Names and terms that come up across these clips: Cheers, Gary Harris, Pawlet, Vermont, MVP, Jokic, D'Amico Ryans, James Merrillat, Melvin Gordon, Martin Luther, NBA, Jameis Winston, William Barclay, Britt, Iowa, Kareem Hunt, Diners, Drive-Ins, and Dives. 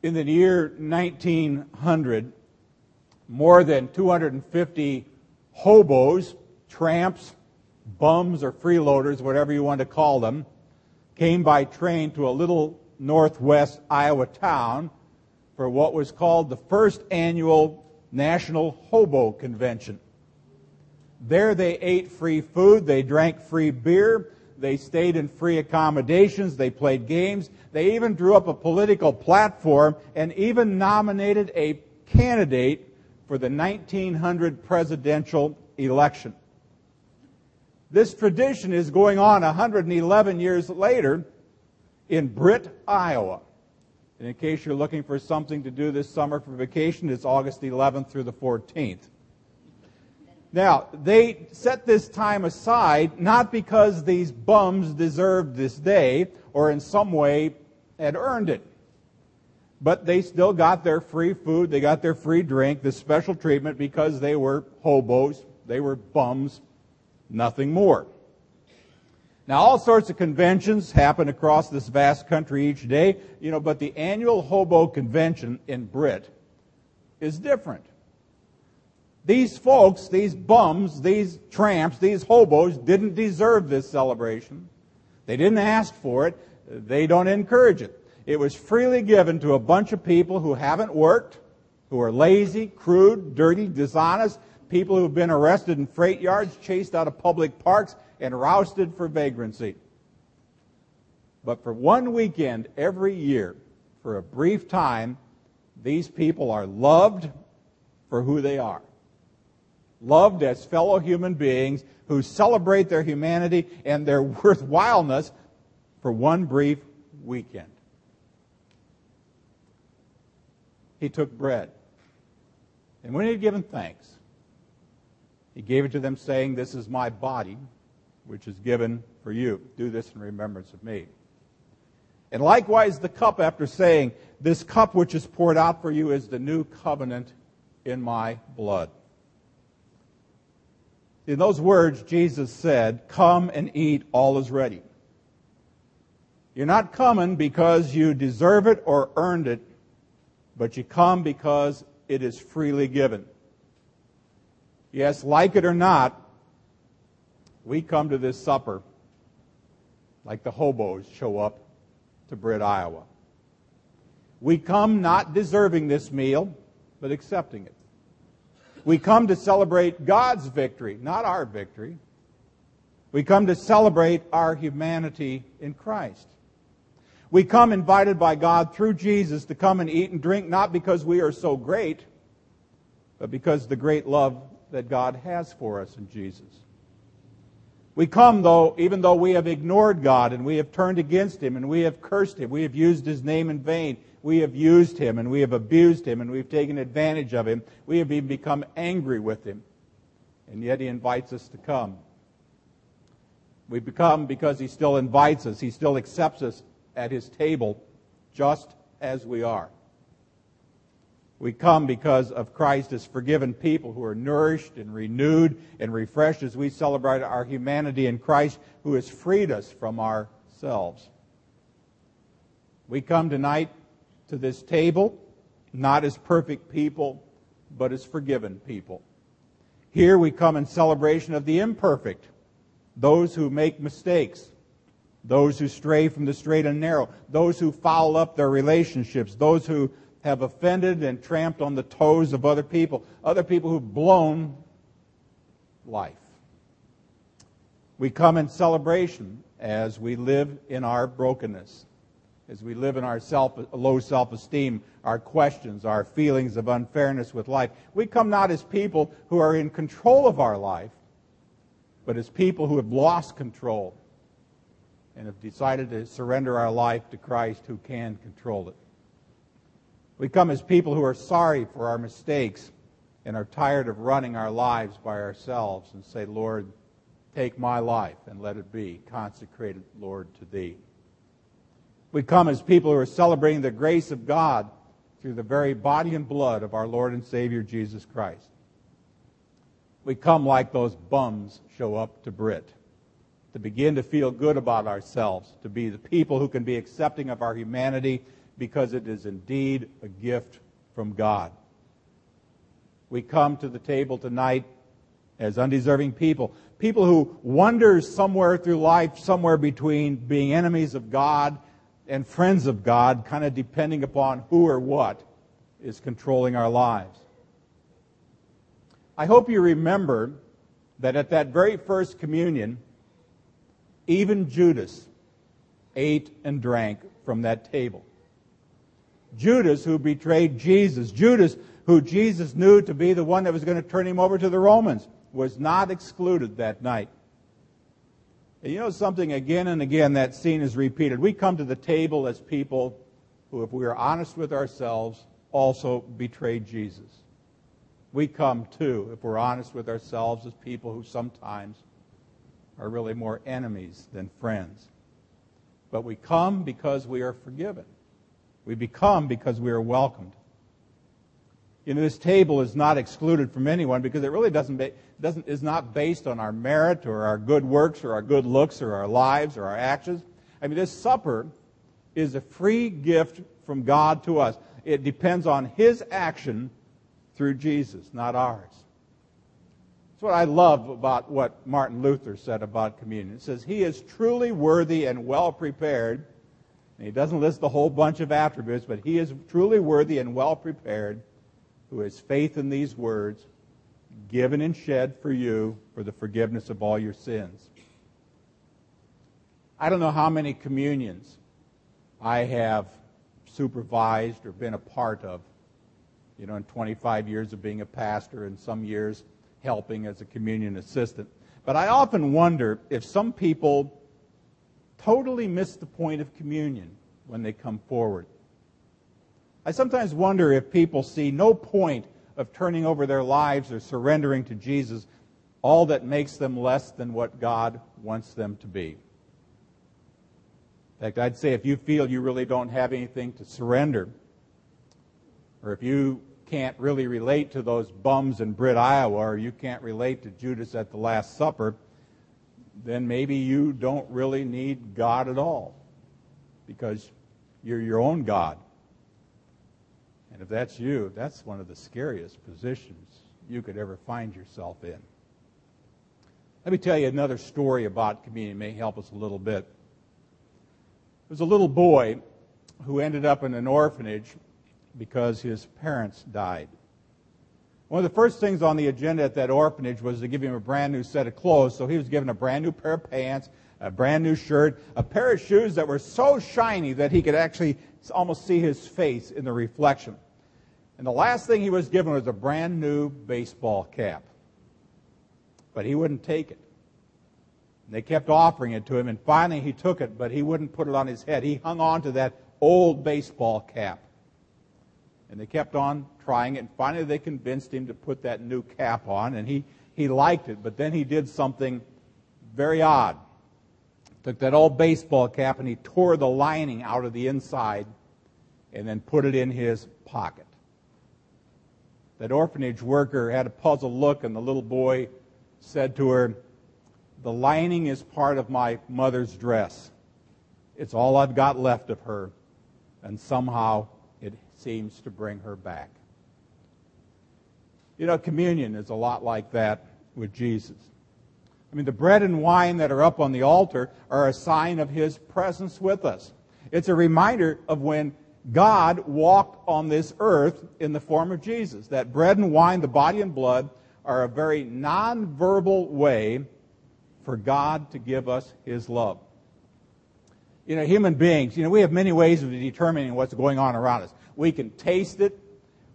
In the year 1900, more than 250 hobos, tramps, bums, or freeloaders, whatever you want to call them, came by train to a little northwest Iowa town for what was called the first annual National Hobo Convention. There they ate free food, they drank free beer, they stayed in free accommodations, they played games, they even drew up a political platform and even nominated a candidate for the 1900 presidential election. This tradition is going on 111 years later in Britt, Iowa. And in case you're looking for something to do this summer for vacation, it's August 11th through the 14th. Now, they set this time aside not because these bums deserved this day or in some way had earned it, but they still got their free food, they got their free drink, this special treatment because they were hobos, they were bums, nothing more. Now, all sorts of conventions happen across this vast country each day, but the annual hobo convention in Britt is different. These folks, these bums, these tramps, these hobos didn't deserve this celebration. They didn't ask for it. They don't encourage it. It was freely given to a bunch of people who haven't worked, who are lazy, crude, dirty, dishonest, people who've been arrested in freight yards, chased out of public parks, and rousted for vagrancy. But for one weekend every year, for a brief time, these people are loved for who they are. Loved as fellow human beings who celebrate their humanity and their worthwhileness for one brief weekend. He took bread, and when he had given thanks, he gave it to them, saying, "This is my body, which is given for you. Do this in remembrance of me." And likewise the cup, after saying, "This cup which is poured out for you is the new covenant in my blood." In those words, Jesus said, "Come and eat, all is ready." You're not coming because you deserve it or earned it, but you come because it is freely given. Yes, like it or not, we come to this supper like the hobos show up to Britt, Iowa. We come not deserving this meal, but accepting it. We come to celebrate God's victory, not our victory. We come to celebrate our humanity in Christ. We come invited by God through Jesus to come and eat and drink, not because we are so great, but because of the great love that God has for us in Jesus. We come, though, even though we have ignored God and we have turned against Him and we have cursed Him, we have used His name in vain, we have used Him and we have abused Him and we've taken advantage of Him, we have even become angry with Him, and yet He invites us to come. We become because He still invites us, He still accepts us at His table just as we are. We come because of Christ as forgiven people who are nourished and renewed and refreshed as we celebrate our humanity in Christ who has freed us from ourselves. We come tonight to this table not as perfect people, but as forgiven people. Here we come in celebration of the imperfect, those who make mistakes, those who stray from the straight and narrow, those who foul up their relationships, those who have offended and tramped on the toes of other people who've blown life. We come in celebration as we live in our brokenness, as we live in our low self-esteem, our questions, our feelings of unfairness with life. We come not as people who are in control of our life, but as people who have lost control and have decided to surrender our life to Christ who can control it. We come as people who are sorry for our mistakes and are tired of running our lives by ourselves and say, "Lord, take my life and let it be consecrated, Lord, to Thee." We come as people who are celebrating the grace of God through the very body and blood of our Lord and Savior Jesus Christ. We come like those bums show up to Britt, to begin to feel good about ourselves, to be the people who can be accepting of our humanity because it is indeed a gift from God. We come to the table tonight as undeserving people, people who wander somewhere through life, somewhere between being enemies of God and friends of God, kind of depending upon who or what is controlling our lives. I hope you remember that at that very first communion, even Judas ate and drank from that table. Judas, who betrayed Jesus, Judas, who Jesus knew to be the one that was going to turn him over to the Romans, was not excluded that night. And you know something, again and again, that scene is repeated. We come to the table as people who, if we are honest with ourselves, also betrayed Jesus. We come, too, if we're honest with ourselves, as people who sometimes are really more enemies than friends. But we come because we are forgiven. We become because we are welcomed. You know, this table is not excluded from anyone because it really is not based on our merit or our good works or our good looks or our lives or our actions. I mean, this supper is a free gift from God to us. It depends on His action through Jesus, not ours. That's what I love about what Martin Luther said about communion. It says, "He is truly worthy and well prepared." And he doesn't list the whole bunch of attributes, but he is truly worthy and well prepared who has faith in these words, given and shed for you for the forgiveness of all your sins. I don't know how many communions I have supervised or been a part of, you know, in 25 years of being a pastor and some years helping as a communion assistant. But I often wonder if some people totally miss the point of communion when they come forward. I sometimes wonder if people see no point of turning over their lives or surrendering to Jesus, all that makes them less than what God wants them to be. In fact, I'd say if you feel you really don't have anything to surrender, or if you can't really relate to those bums in Britt, Iowa, or you can't relate to Judas at the Last Supper, then maybe you don't really need God at all, because you're your own God. And if that's you, that's one of the scariest positions you could ever find yourself in. Let me tell you another story about communion. It may help us a little bit. There was a little boy who ended up in an orphanage because his parents died. One of the first things on the agenda at that orphanage was to give him a brand new set of clothes, so he was given a brand new pair of pants, a brand new shirt, a pair of shoes that were so shiny that he could actually almost see his face in the reflection. And the last thing he was given was a brand new baseball cap. But he wouldn't take it. And they kept offering it to him, and finally he took it, but he wouldn't put it on his head. He hung on to that old baseball cap. And they kept on trying it, and finally they convinced him to put that new cap on, and he liked it. But then he did something very odd. Took that old baseball cap and he tore the lining out of the inside and then put it in his pocket. That orphanage worker had a puzzled look, and the little boy said to her, "The lining is part of my mother's dress. It's all I've got left of her, and somehow it seems to bring her back." You know, communion is a lot like that with Jesus. I mean, the bread and wine that are up on the altar are a sign of His presence with us. It's a reminder of when God walked on this earth in the form of Jesus. That bread and wine, the body and blood, are a very nonverbal way for God to give us His love. You know, human beings, you know, we have many ways of determining what's going on around us. We can taste it,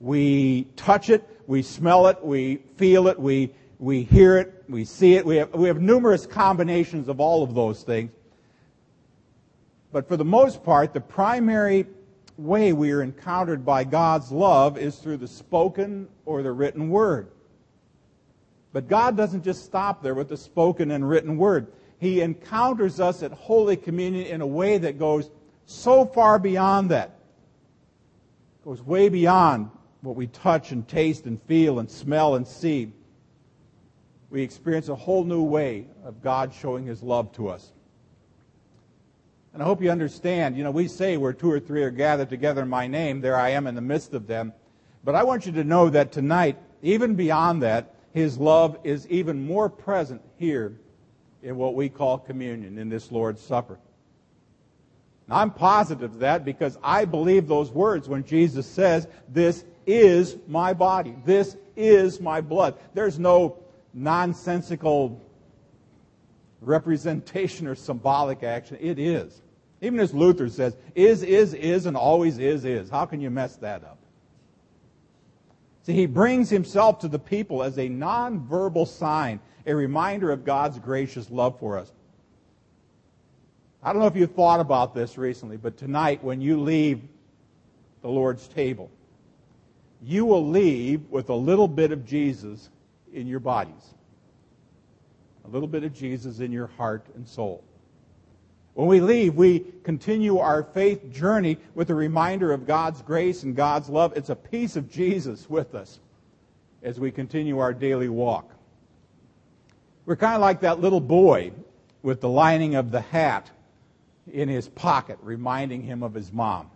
we touch it, we smell it, we feel it, we hear it, we see it. We have numerous combinations of all of those things. But for the most part, the primary way we are encountered by God's love is through the spoken or the written word. But God doesn't just stop there with the spoken and written word. He encounters us at Holy Communion in a way that goes so far beyond that. It goes way beyond what we touch and taste and feel and smell and see. We experience a whole new way of God showing His love to us. And I hope you understand, you know, we say where two or three are gathered together in my name, there I am in the midst of them. But I want you to know that tonight, even beyond that, His love is even more present here in what we call communion, in this Lord's Supper. Now, I'm positive of that because I believe those words when Jesus says, this is my body, this is my blood. There's no nonsensical representation or symbolic action. It is. Even as Luther says, is, and always is. How can you mess that up? See, He brings Himself to the people as a nonverbal sign, a reminder of God's gracious love for us. I don't know if you've thought about this recently, but tonight when you leave the Lord's table, you will leave with a little bit of Jesus in your bodies, a little bit of Jesus in your heart and soul. When we leave, we continue our faith journey with a reminder of God's grace and God's love. It's a piece of Jesus with us as we continue our daily walk. We're kind of like that little boy with the lining of the hat in his pocket, reminding him of his mom.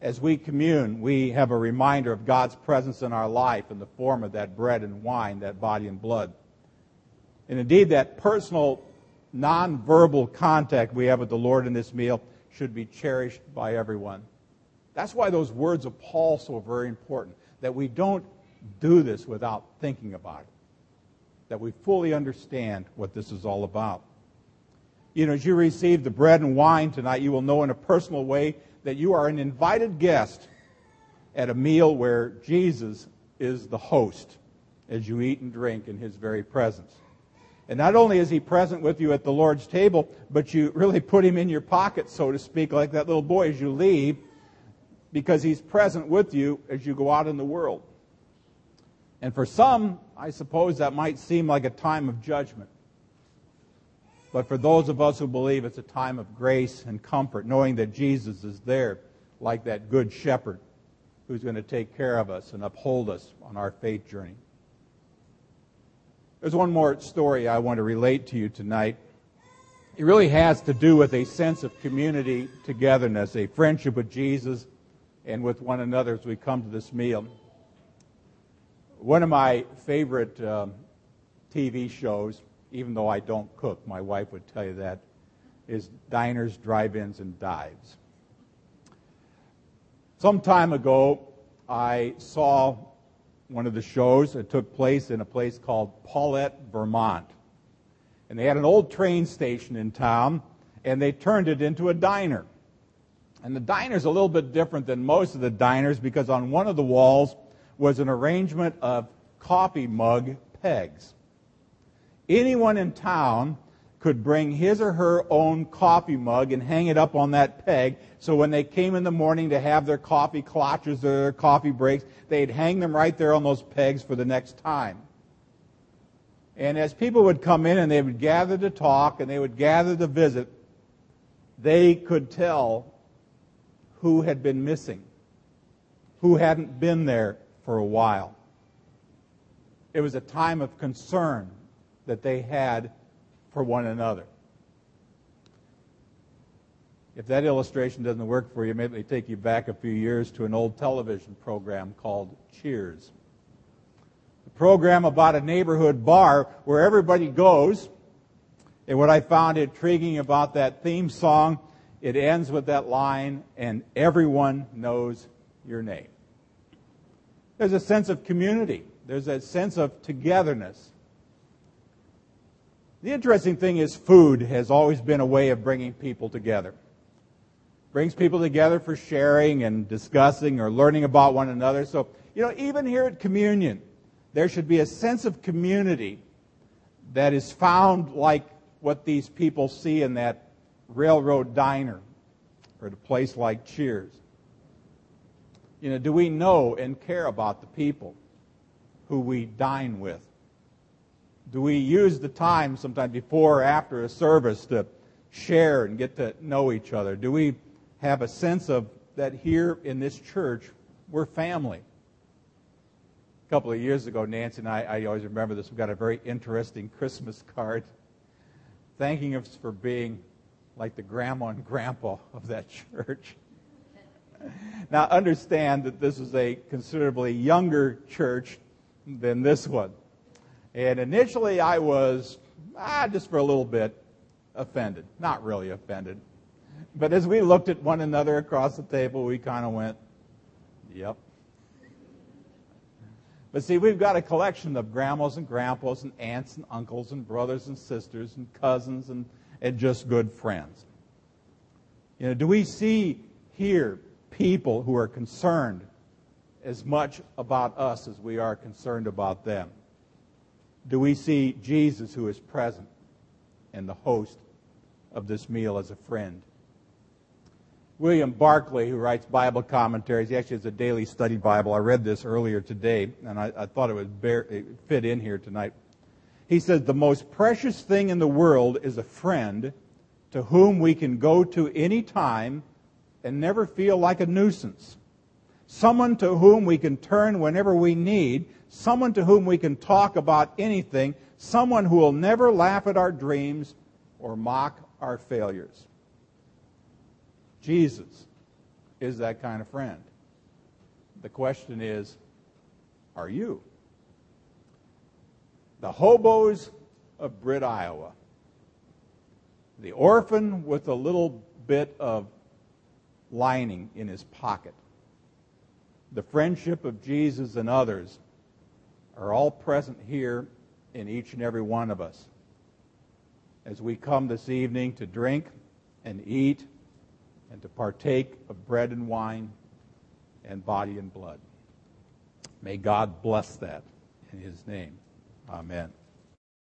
As we commune, we have a reminder of God's presence in our life in the form of that bread and wine, that body and blood. And indeed, that personal, nonverbal contact we have with the Lord in this meal should be cherished by everyone. That's why those words of Paul so very important, that we don't do this without thinking about it, that we fully understand what this is all about. You know, as you receive the bread and wine tonight, you will know in a personal way that you are an invited guest at a meal where Jesus is the host as you eat and drink in His very presence. And not only is He present with you at the Lord's table, but you really put Him in your pocket, so to speak, like that little boy as you leave, because He's present with you as you go out in the world. And for some, I suppose that might seem like a time of judgment. But for those of us who believe, it's a time of grace and comfort, knowing that Jesus is there like that good shepherd who's going to take care of us and uphold us on our faith journey. There's one more story I want to relate to you tonight. It really has to do with a sense of community togetherness, a friendship with Jesus and with one another as we come to this meal. One of my favorite TV shows, even though I don't cook, my wife would tell you that, is Diners, Drive-Ins, and Dives. Some time ago, I saw one of the shows that took place in a place called Pawlet, Vermont. And they had an old train station in town, and they turned it into a diner. And the diner's a little bit different than most of the diners because on one of the walls was an arrangement of coffee mug pegs. Anyone in town could bring his or her own coffee mug and hang it up on that peg, so when they came in the morning to have their coffee clutches or their coffee breaks, they'd hang them right there on those pegs for the next time. And as people would come in and they would gather to talk and they would gather to visit, they could tell who had been missing, who hadn't been there for a while. It was a time of concern that they had for one another. If that illustration doesn't work for you, maybe they take you back a few years to an old television program called Cheers. A program about a neighborhood bar where everybody goes. And what I found intriguing about that theme song, it ends with that line, and everyone knows your name. There's a sense of community. There's a sense of togetherness. The interesting thing is food has always been a way of bringing people together. It brings people together for sharing and discussing or learning about one another. So, you know, even here at communion, there should be a sense of community that is found like what these people see in that railroad diner or at a place like Cheers. You know, do we know and care about the people who we dine with? Do we use the time sometimes before or after a service to share and get to know each other? Do we have a sense of that here in this church, we're family? A couple of years ago, Nancy and I always remember this, we got a very interesting Christmas card thanking us for being like the grandma and grandpa of that church. Now, understand that this was a considerably younger church than this one. And initially, I was, just for a little bit, offended. Not really offended. But as we looked at one another across the table, we kind of went, yep. But see, we've got a collection of grandmas and grandpas and aunts and uncles and brothers and sisters and cousins and just good friends. You know, do we see here people who are concerned as much about us as we are concerned about them? Do we see Jesus, who is present and the host of this meal, as a friend? William Barclay, who writes Bible commentaries, he actually has a daily study Bible. I read this earlier today, and I thought it would fit in here tonight. He says, the most precious thing in the world is a friend to whom we can go to any time and never feel like a nuisance. Someone to whom we can turn whenever we need. Someone to whom we can talk about anything. Someone who will never laugh at our dreams or mock our failures. Jesus is that kind of friend. The question is, are you? The hobos of Britt, Iowa. The orphan with a little bit of lining in his pocket. The friendship of Jesus and others are all present here in each and every one of us. As we come this evening to drink and eat and to partake of bread and wine and body and blood. May God bless that in His name. Amen.